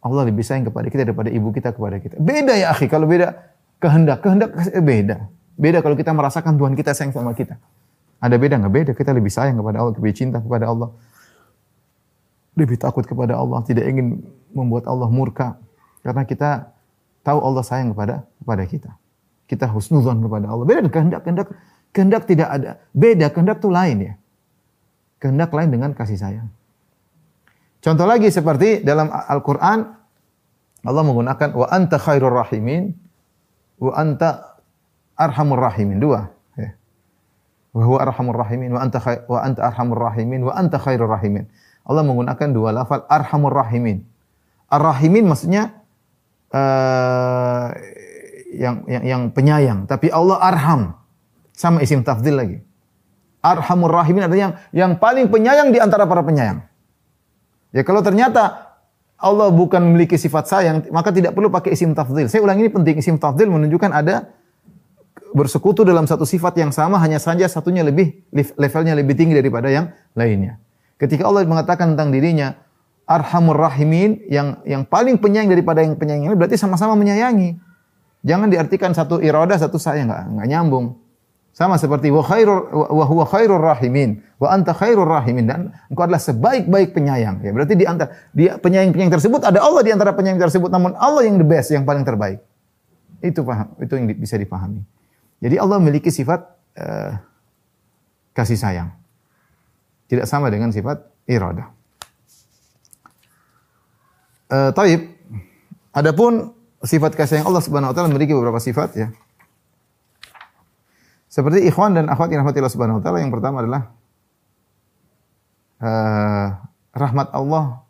Allah lebih sayang kepada kita daripada ibu kita kepada kita. Beda ya akhi, kalau beda kehendak, kehendak beda. Beda kalau kita merasakan Tuhan kita sayang sama kita. Ada beda enggak? Beda, kita lebih sayang kepada Allah, lebih cinta kepada Allah. Lebih takut kepada Allah, tidak ingin membuat Allah murka karena kita tahu Allah sayang kepada kepada kita. Kita husnuzan kepada Allah. Beda kehendak-kehendak, kehendak tidak ada. Beda, kehendak itu lain ya. Kehendak lain dengan kasih sayang. Contoh lagi seperti dalam Al-Quran, Allah menggunakan wa anta khairur rahimin, wa anta arhamur rahimin. Dua. Ya. Wa huwa arhamur rahimin, wa anta khair, wa anta arhamur rahimin, wa anta khairur rahimin. Allah menggunakan dua lafal arhamur rahimin. Ar-rahimin maksudnya uh, yang, yang yang penyayang, tapi Allah arham. Sama isim tafdhil lagi. Arhamur rahimin artinya yang yang paling penyayang di antara para penyayang. Ya kalau ternyata Allah bukan memiliki sifat sayang, maka tidak perlu pakai isim tafdhil. Saya ulangi, ini penting, isim tafdhil menunjukkan ada bersekutu dalam satu sifat yang sama, hanya saja satunya lebih, levelnya lebih tinggi daripada yang lainnya. Ketika Allah mengatakan tentang dirinya Arhamur Rahimin, yang yang paling penyayang daripada yang penyayang, ini berarti sama-sama menyayangi. Jangan diartikan satu iradah, satu sayang, enggak enggak nyambung. Sama seperti wa khairur wa huwa khairur rahimin wa anta khairur rahimin, dan engkau adalah sebaik-baik penyayang. Ya, berarti di antara dia penyayang-penyayang tersebut ada Allah di antara penyayang tersebut, namun Allah yang the best, yang paling terbaik. Itu paham, itu yang di, bisa dipahami. Jadi Allah memiliki sifat uh, kasih sayang. Tidak sama dengan sifat iradah. Uh, taib. Adapun sifat kasih sayang Allah Subhanahu wa taala memiliki beberapa sifat ya. Seperti ikhwan dan akhwad yang rahmatillah subhanahu wa ta'ala, yang pertama adalah uh, rahmat Allah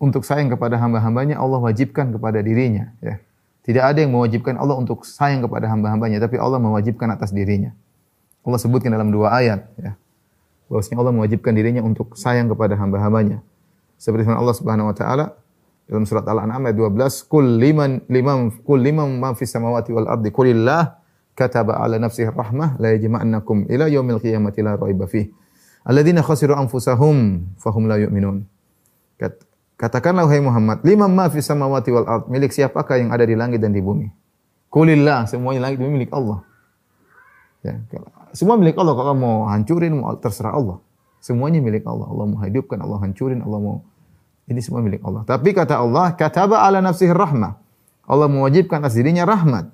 untuk sayang kepada hamba-hambanya, Allah wajibkan kepada dirinya. Ya. Tidak ada yang mewajibkan Allah untuk sayang kepada hamba-hambanya, tapi Allah mewajibkan atas dirinya. Allah sebutkan dalam dua ayat. Ya. Bahwasanya Allah mewajibkan dirinya untuk sayang kepada hamba-hambanya. Seperti firman Allah subhanahu wa ta'ala dalam surat Al-An'am ayat dua belas, Kul liman, liman, kul liman man fis samawati wal ardi kulillah, kataba ala nafsihi rahmah la yajma'annakum ila yaumil qiyamati la raiba fihi alladziina khasiru anfusahum fahum la yu'minun. Katakanlah hai Muhammad, liman ma fis samawati wal ard, milik siapakah yang ada di langit dan di bumi? Kulillah, semuanya langit dan bumi milik Allah. Ya, semua milik Allah. Kalau mau hancurin, mau terserah Allah. Semuanya milik Allah. Allah mau hidupkan, Allah hancurin, Allah mau, ini semua milik Allah. Tapi kata Allah, kataba ala nafsihi rahmah, Allah mewajibkan atas dirinya rahmat.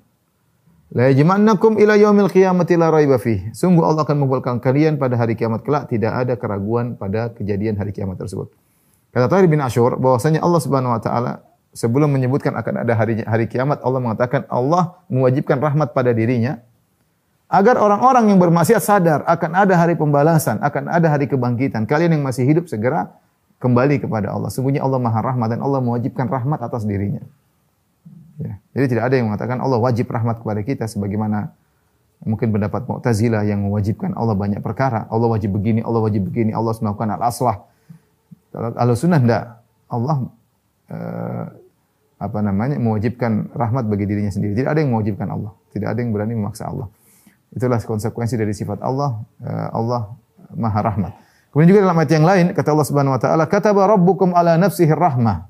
La yajma'annakum ila yaumil qiyamati la raiba fihi. Sungguh Allah akan mengumpulkan kalian pada hari kiamat kelak, tidak ada keraguan pada kejadian hari kiamat tersebut. Kata Tahir bin Ashur bahwasanya Allah Subhanahu wa taala sebelum menyebutkan akan ada hari hari kiamat, Allah mengatakan Allah mewajibkan rahmat pada dirinya agar orang-orang yang bermaksiat sadar akan ada hari pembalasan, akan ada hari kebangkitan. Kalian yang masih hidup segera kembali kepada Allah. Sungguhnya Allah Maha Rahmat dan Allah mewajibkan rahmat atas dirinya. Ya. Jadi tidak ada yang mengatakan Allah wajib rahmat kepada kita sebagaimana mungkin pendapat Mu'tazilah yang mewajibkan Allah banyak perkara. Allah wajib begini, Allah wajib begini, Allah melakukan al-aslah. Kalau sunnah tidak, Allah eh, apa namanya mewajibkan rahmat bagi dirinya sendiri. Tidak ada yang mewajibkan Allah. Tidak ada yang berani memaksa Allah. Itulah konsekuensi dari sifat Allah. Eh, Allah Maha Rahmat. Kemudian juga dalam ayat yang lain kata Allah Subhanahu wa taala, "Kataba rabbukum ala nafsihi rahmah.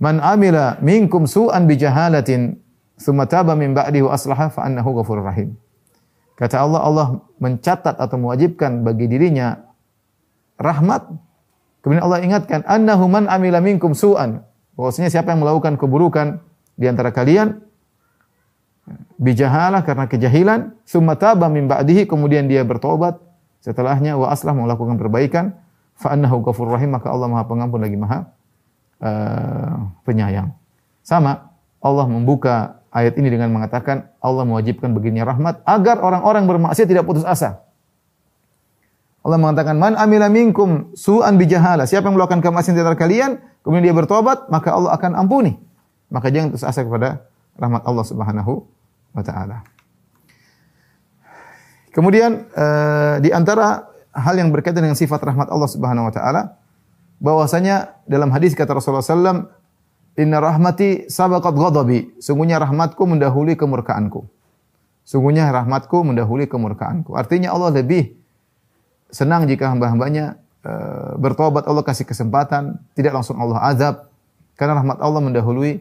Man amila minkum su'an bi jahalatin tsumma taba min ba'dihi wa aslaha fa annahu ghafurur rahim." Kata Allah, Allah mencatat atau mewajibkan bagi dirinya rahmat. Kemudian Allah ingatkan, "Annahu man amila minkum su'an." Bahwasanya siapa yang melakukan keburukan di antara kalian bijahalah karena kejahilan, tsumma taba min ba'dihi, kemudian dia bertobat setelahnya, wa aslah, melakukan perbaikan, fa annahu ghafurur rahim, maka Allah Maha Pengampun lagi Maha Uh, penyayang. Sama, Allah membuka ayat ini dengan mengatakan Allah mewajibkan baginya rahmat agar orang-orang bermaksiat tidak putus asa. Allah mengatakan man amila minkum su'an bijahala, siapa yang melakukan kemaksiatan di antara kalian kemudian dia bertobat maka Allah akan ampuni. Maka jangan putus asa kepada rahmat Allah Subhanahu wa taala. Kemudian uh, di antara hal yang berkaitan dengan sifat rahmat Allah Subhanahu wa taala, bahwasanya dalam hadis kata Rasulullah sallallahu alaihi wasallam, "Inna rahmati sabaqat ghadabi." Sungguhnya rahmatku mendahului kemurkaanku. Sungguhnya rahmatku mendahului kemurkaanku. Artinya Allah lebih senang jika hamba-hambanya e, bertobat, Allah kasih kesempatan, tidak langsung Allah azab. Karena rahmat Allah mendahului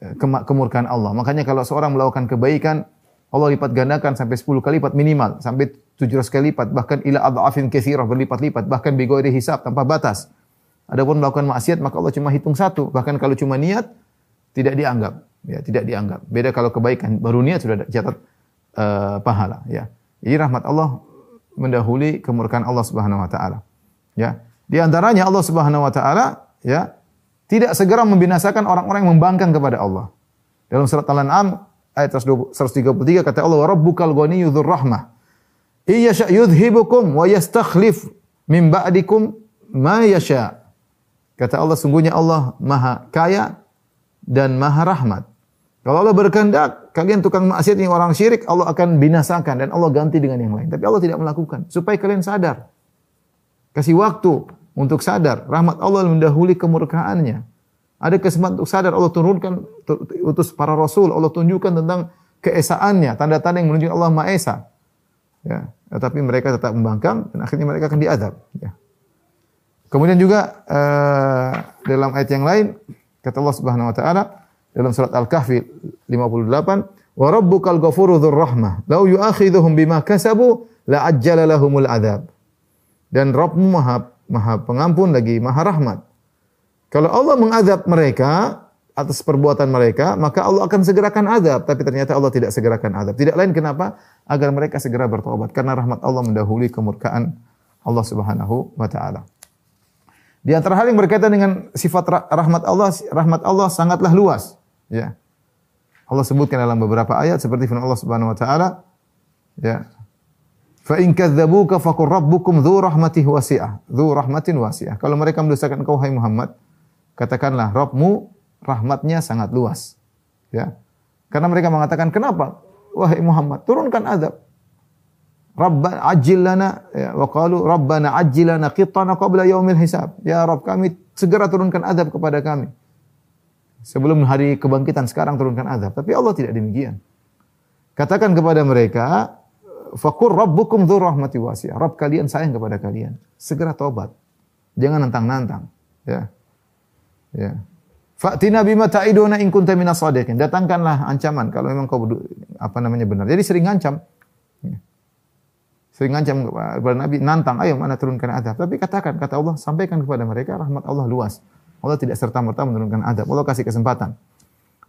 e, kemurkaan Allah. Makanya kalau seorang melakukan kebaikan, Allah lipat gandakan sampai sepuluh kali lipat minimal, sampai tujuh ratus kali lipat, bahkan ila adhafin katsirah, berlipat-lipat, bahkan bighairi hisab, tanpa batas. Adapun melakukan maksiat maka Allah cuma hitung satu. Bahkan kalau cuma niat tidak dianggap, ya tidak dianggap. Beda kalau kebaikan, baru niat sudah dicatat uh, pahala, ya. Jadi rahmat Allah mendahului kemurkaan Allah Subhanahu wa taala. Ya. Di antaranya Allah Subhanahu wa taala, ya, tidak segera membinasakan orang-orang yang membangkang kepada Allah. Dalam surat Al-An'am ayat seratus tiga puluh tiga kata Allah, "Rabbukal ghaniyyu dzur rahmah. Iyasha yudhibukum wa yastakhlif min ba'dikum ma yasha." Kata Allah, sungguhnya Allah maha kaya dan maha rahmat. Kalau Allah berkehendak, kalian tukang maksiat yang orang syirik, Allah akan binasakan dan Allah ganti dengan yang lain. Tapi Allah tidak melakukan. Supaya kalian sadar. Kasih waktu untuk sadar. Rahmat Allah mendahului kemurkaannya. Ada kesempatan untuk sadar. Allah turunkan, utus para rasul. Allah tunjukkan tentang keesaannya. Tanda-tanda yang menunjukkan Allah Maha Esa. Ya. Tetapi mereka tetap membangkang dan akhirnya mereka akan diazab. Ya. Kemudian juga uh, dalam ayat yang lain kata Allah Subhanahu wa taala dalam surat Al-Kahfi lima puluh delapan, "Wa rabbukal ghafuru dzur rahmah, law yu'akhidhuhum bima kasabu la'ajjala lahumul adzab." Dan Rabbmu Maha Maha Pengampun lagi Maha Rahmat. Kalau Allah mengazab mereka atas perbuatan mereka, maka Allah akan segerakan azab, tapi ternyata Allah tidak segerakan azab. Tidak lain kenapa? Agar mereka segera bertobat karena rahmat Allah mendahului kemurkaan Allah Subhanahu wa taala. Di antara hal yang berkaitan dengan sifat rahmat Allah, rahmat Allah sangatlah luas. Ya. Allah sebutkan dalam beberapa ayat seperti firman Allah Subhanahu wa taala, ya. "Fa in kadzdzabuka faqur rabbukum dzu rahmatin wasi'ah, dzu rahmatin wasi'ah." Kalau mereka mendustakan engkau hai Muhammad, katakanlah Rabbmu rahmatnya sangat luas. Ya. Karena mereka mengatakan, "Kenapa wahai Muhammad, turunkan azab?" Rabbana ajil lana ya, wa qalu rabbana ajil lana qittana qabla yaumil hisab. Ya Rabb kami, segera turunkan azab kepada kami. Sebelum hari kebangkitan sekarang turunkan azab. Tapi Allah tidak demikian. Katakan kepada mereka, "Faqur rabbukum dzur rahmati wasi'ah." Rabb kalian sayang kepada kalian. Segera taubat. Jangan nantang-nantang, ya. Ya. Fa'tina bima ta'iduna in kunta minas shadiqin. Datangkanlah ancaman kalau memang kau apa namanya benar. Jadi sering ancam. Ya. Sering ngancam kepada Nabi, nantang, ayo mana turunkan azab. Tapi katakan, kata Allah, sampaikan kepada mereka, rahmat Allah luas. Allah tidak serta-merta menurunkan azab. Allah kasih kesempatan.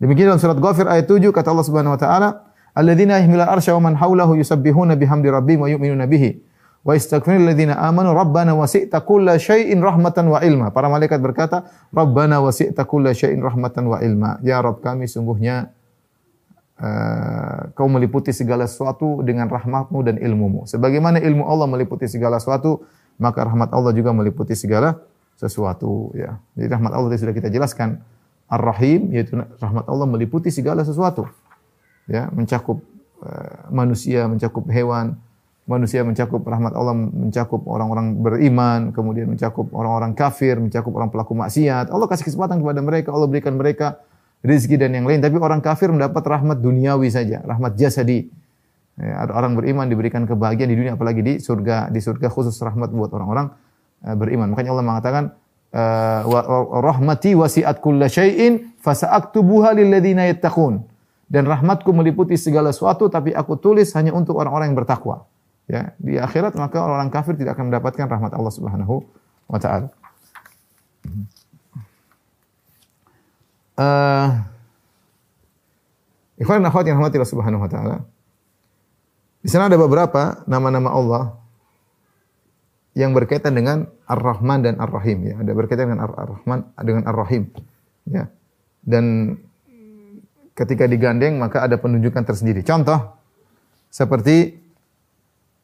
Demikian dalam surat Ghafir ayat tujuh, kata Allah Subhanahu wa taala, "Alladzina yahmiluna al-arsy wa man hawlahu yusabbihuna bihamdi rabbihim wa yu'minuna bihi wa yastaghfiruna lilladzina amanu rabbana wasi'ta kulla syai'in rahmatan wa ilma." Para malaikat berkata, "Rabbana wasi'ta kulla syai'in rahmatan wa ilma." Ya Rabb kami, sungguhnya Uh, kau meliputi segala sesuatu dengan rahmatmu dan ilmumu. Sebagaimana ilmu Allah meliputi segala sesuatu, maka rahmat Allah juga meliputi segala sesuatu. Ya. Jadi rahmat Allah sudah kita jelaskan. Ar-Rahim, yaitu rahmat Allah meliputi segala sesuatu. Ya. Mencakup uh, manusia, mencakup hewan, manusia mencakup rahmat Allah, mencakup orang-orang beriman, kemudian mencakup orang-orang kafir, mencakup orang pelaku maksiat. Allah kasih kesempatan kepada mereka, Allah berikan mereka rezeki dan yang lain. Tapi orang kafir mendapat rahmat duniawi saja, rahmat jasadi. Ya, orang beriman diberikan kebahagiaan di dunia, apalagi di surga. Di surga khusus rahmat buat orang-orang beriman. Makanya Allah mengatakan, rahmati wasi'at kulla syai'in fasa'aktubuha lilladzina yattaqun. Dan rahmatku meliputi segala sesuatu, tapi aku tulis hanya untuk orang-orang yang bertakwa. Ya, di akhirat maka orang-orang kafir tidak akan mendapatkan rahmat Allah Subhanahu wa taala. Eh Ikhwan dan akhwat yang dirahmati Allah Subhanahu wa taala. Di sana ada beberapa nama-nama Allah yang berkaitan dengan Ar-Rahman dan Ar-Rahim, ya. Ada berkaitan dengan Ar-Rahman dengan Ar-Rahim, ya. Dan ketika digandeng maka ada penunjukan tersendiri. Contoh seperti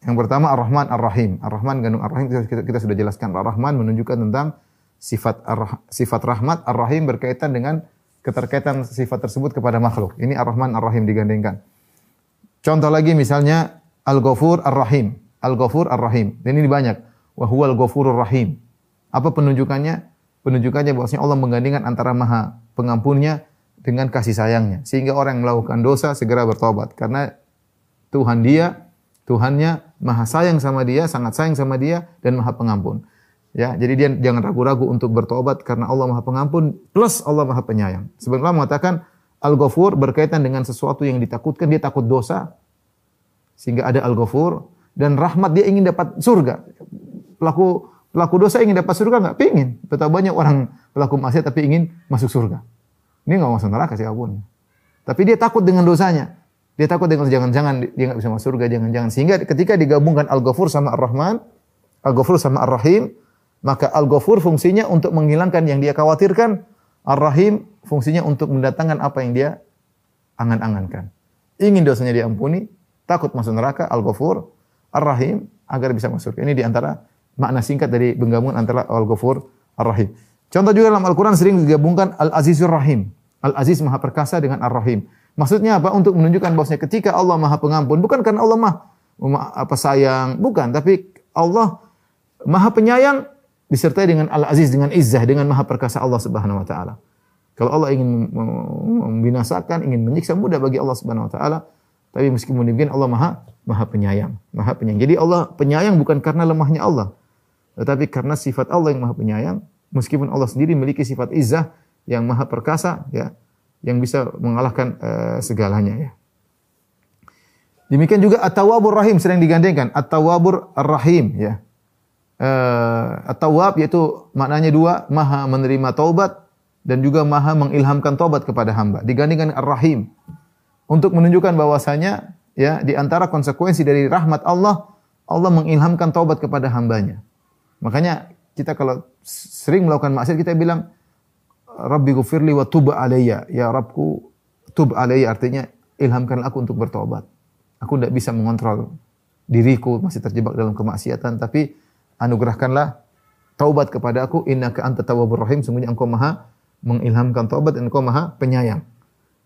yang pertama Ar-Rahman Ar-Rahim. Ar-Rahman gandung Ar-Rahim kita, kita sudah jelaskan. Ar-Rahman menunjukkan tentang sifat ar, sifat rahmat, Ar-Rahim berkaitan dengan keterkaitan sifat tersebut kepada makhluk. Ini Ar-Rahman Ar-Rahim digandengkan. Contoh lagi misalnya Al-Ghafur Ar-Rahim. Al-Ghafur Ar-Rahim. Dan ini banyak. Wa huwal Ghafurur Rahim. Apa penunjukannya? Penunjukannya bahwasanya Allah menggandengkan antara Maha Pengampunnya dengan kasih sayangnya, sehingga orang yang melakukan dosa segera bertobat, karena Tuhan dia, Tuhannya maha sayang sama dia, sangat sayang sama dia dan maha pengampun. Ya, jadi dia jangan ragu-ragu untuk bertobat karena Allah maha pengampun plus Allah maha penyayang. Sebenarnya mengatakan Al-Ghafur berkaitan dengan sesuatu yang ditakutkan, dia takut dosa, sehingga ada Al-Ghafur, dan rahmat dia ingin dapat surga. Pelaku pelaku dosa ingin dapat surga nggak? Pingin. Betapa banyak orang pelaku maksiat tapi ingin masuk surga. Ini nggak masuk neraka sih apapun. Tapi dia takut dengan dosanya. Dia takut dengan jangan-jangan dia nggak bisa masuk surga, jangan-jangan. Sehingga ketika digabungkan Al-Ghafur sama Ar-Rahman, Al-Ghafur sama Ar-Rahim, maka Al-Ghafur fungsinya untuk menghilangkan yang dia khawatirkan, Ar-Rahim fungsinya untuk mendatangkan apa yang dia angan-angankan. Ingin dosanya diampuni, takut masuk neraka, Al-Ghafur, Ar-Rahim agar bisa masuk surga. Ini diantara makna singkat dari penggabungan antara Al-Ghafur, Ar-Rahim. Contoh juga dalam Al-Quran sering digabungkan Al-Azizur Rahim. Al-Aziz maha perkasa dengan Ar-Rahim. Maksudnya apa? Untuk menunjukkan bahwasanya ketika Allah maha pengampun, bukan karena Allah maha apa sayang, bukan. Tapi Allah maha penyayang disertai dengan Al-Aziz, dengan Izzah, dengan maha perkasa Allah Subhanahu Wa Taala. Kalau Allah ingin membinasakan, ingin menyiksa, mudah bagi Allah Subhanahu Wa Taala. Tapi meskipun demikian Allah maha maha penyayang, maha penyayang. Jadi Allah penyayang bukan karena lemahnya Allah, tetapi karena sifat Allah yang maha penyayang. Meskipun Allah sendiri memiliki sifat izzah yang maha perkasa, ya, yang bisa mengalahkan uh, segalanya, ya. Demikian juga At-Tawabur Rahim sering digandengkan, At-Tawabur Ar-Rahim, ya. Uh, At-Tawab yaitu maknanya dua, maha menerima taubat dan juga maha mengilhamkan taubat kepada hamba. Digandengkan Ar-Rahim untuk menunjukkan bahwasanya, ya, di antara konsekuensi dari rahmat Allah, Allah mengilhamkan taubat kepada hambanya. Makanya kita kalau sering melakukan maksiat kita bilang Rabbi ghufirli wa tub alayya, ya Rabbku tub alayya, artinya ilhamkan aku untuk bertobat. Aku tidak bisa mengontrol diriku, masih terjebak dalam kemaksiatan, tapi anugerahkanlah taubat kepada aku, innaka antat tawwabur rahim, sungguhnya engkau maha mengilhamkan taubat dan engkau maha penyayang.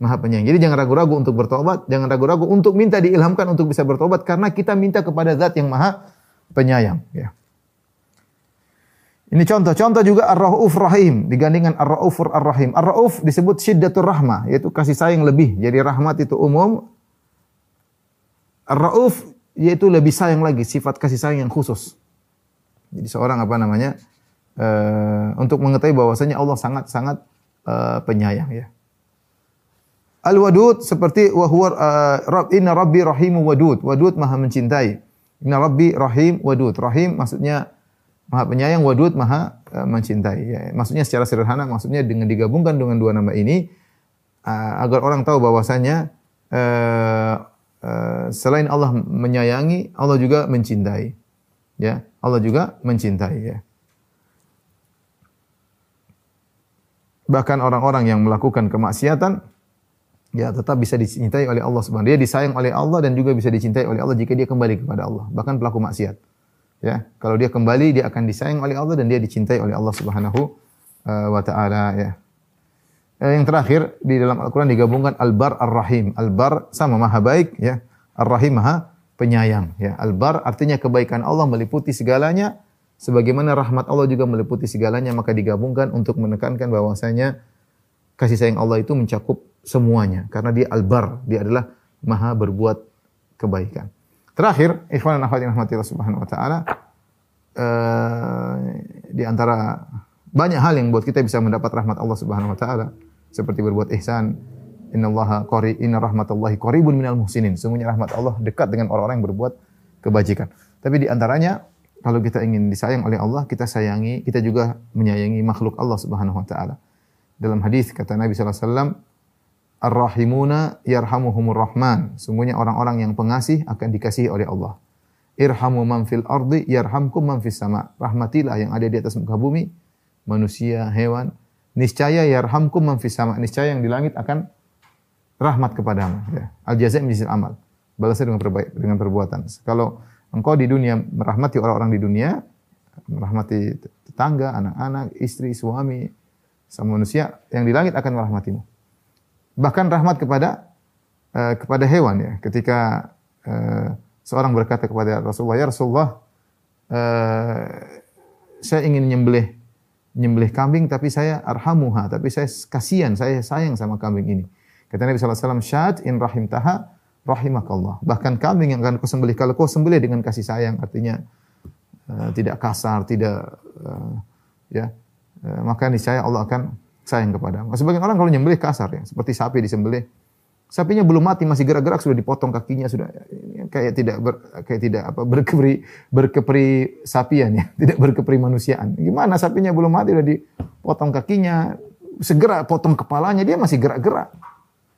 Maha penyayang. Jadi jangan ragu-ragu untuk bertobat, jangan ragu-ragu untuk minta diilhamkan untuk bisa bertobat, karena kita minta kepada zat yang maha penyayang, ya. Ini contoh-contoh juga Ar-Ra'uf Rahim, digandingkan Ar-Ra'ufur Ar-Rahim. Ar-Ra'uf disebut syiddatur rahmah, yaitu kasih sayang lebih. Jadi rahmat itu umum. Ar-Ra'uf yaitu lebih sayang lagi, sifat kasih sayang yang khusus. Jadi seorang apa namanya? Uh, untuk mengetahui bahwasanya Allah sangat-sangat uh, penyayang, ya. Al-Wadud seperti wa huwa uh, Rabb inna Rabbi Rahimu Wadud. Wadud maha mencintai. Inna Rabbi Rahim Wadud. Rahim maksudnya Maha penyayang, wadud, maha uh, mencintai. Ya. Maksudnya secara sederhana, maksudnya dengan digabungkan dengan dua nama ini, uh, agar orang tahu bahwasanya uh, uh, selain Allah menyayangi, Allah juga mencintai. Ya, Allah juga mencintai. Ya. Bahkan orang-orang yang melakukan kemaksiatan, ya tetap bisa dicintai oleh Allah Subhanahu. Dia disayang oleh Allah dan juga bisa dicintai oleh Allah jika dia kembali kepada Allah. Bahkan pelaku maksiat. Ya, kalau dia kembali dia akan disayang oleh Allah dan dia dicintai oleh Allah Subhanahu wa taala, ya. Yang terakhir di dalam Al-Qur'an digabungkan Al-Bar Ar-Rahim. Al-Bar sama maha baik, ya. Ar-Rahim maha penyayang. Ya, Al-Bar artinya kebaikan Allah meliputi segalanya, sebagaimana rahmat Allah juga meliputi segalanya, maka digabungkan untuk menekankan bahwasanya kasih sayang Allah itu mencakup semuanya. Karena dia Al-Bar, dia adalah maha berbuat kebaikan. Terakhir, ikhwan dan akhwat yang dirahmati Allah Subhanahu wa taala, di antara banyak hal yang buat kita bisa mendapat rahmat Allah Subhanahu wa taala, seperti berbuat ihsan, innallaha qari inna rahmatallahi qaribun minal muhsinin. Sungguhnya rahmat Allah dekat dengan orang-orang yang berbuat kebajikan. Tapi di antaranya, kalau kita ingin disayang oleh Allah, kita sayangi, kita juga menyayangi makhluk Allah Subhanahu wa taala. Dalam hadis kata Nabi sallallahu alaihi wasallam, ar-rahimuna yarhamuhumur rahman. Sungguhnya orang-orang yang pengasih akan dikasihi oleh Allah. Irhamu man fil ardi yarhamkum man fis sama. Rahmatilah yang ada di atas muka bumi, manusia, hewan. Niscaya yarhamkum man fis sama. Niscaya yang di langit akan rahmat kepadamu. Ya. Al-jazaa' min jinsil amal. Balasnya dengan perbaik, dengan perbuatan. Kalau engkau di dunia merahmati orang-orang di dunia, merahmati tetangga, anak-anak, istri, suami, sama manusia, yang di langit akan merahmatimu. Bahkan rahmat kepada uh, kepada hewan, ya. Ketika uh, seorang berkata kepada Rasulullah, "Ya Rasulullah, uh, saya ingin nyembelih nyembelih kambing, tapi saya arhamuha, tapi saya kasihan, saya sayang sama kambing ini." Kata Nabi sallallahu alaihi wasallam, "Syat in rahim taha rahimakallah." Bahkan kambing yang akan kau sembelih, kalau kau sembelih dengan kasih sayang, artinya uh, tidak kasar, tidak uh, ya, uh, maka niscaya Allah akan sayang kepadamu. Sebagian orang kalau nyembelih kasar, ya, seperti sapi disembelih. Sapinya belum mati, masih gerak-gerak, sudah dipotong kakinya, sudah kayak tidak ber, kayak tidak apa berkepri berkepri sapian, ya, tidak berkepri manusiaan. Gimana sapinya belum mati sudah dipotong kakinya, segera potong kepalanya, dia masih gerak-gerak.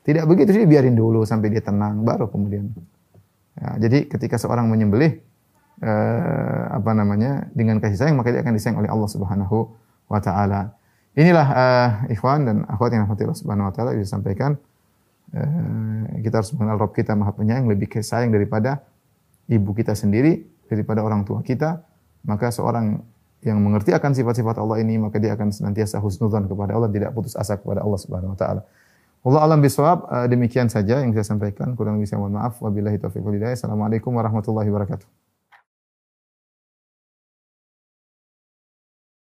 Tidak begitu sih, biarin dulu sampai dia tenang baru kemudian. Ya, jadi ketika seorang menyembelih eh, apa namanya dengan kasih sayang, maka dia akan disayang oleh Allah Subhanahu wa taala. Inilah eh, ikhwan dan akhwat yang rahmati Allah Subhanahu wa taala bisa sampaikan. Eh, kita harus mengenal Rabb kita Maha Penyayang, lebih sayang daripada ibu kita sendiri, daripada orang tua kita. Maka seorang yang mengerti akan sifat-sifat Allah ini, maka dia akan senantiasa husnudzan kepada Allah, tidak putus asa kepada Allah Subhanahu wa taala. Wallahu a'lam bishawab, demikian saja yang saya sampaikan. Kurang lebih saya mohon maaf. Wabillahi taufiq wal hidayah. Assalamualaikum warahmatullahi wabarakatuh.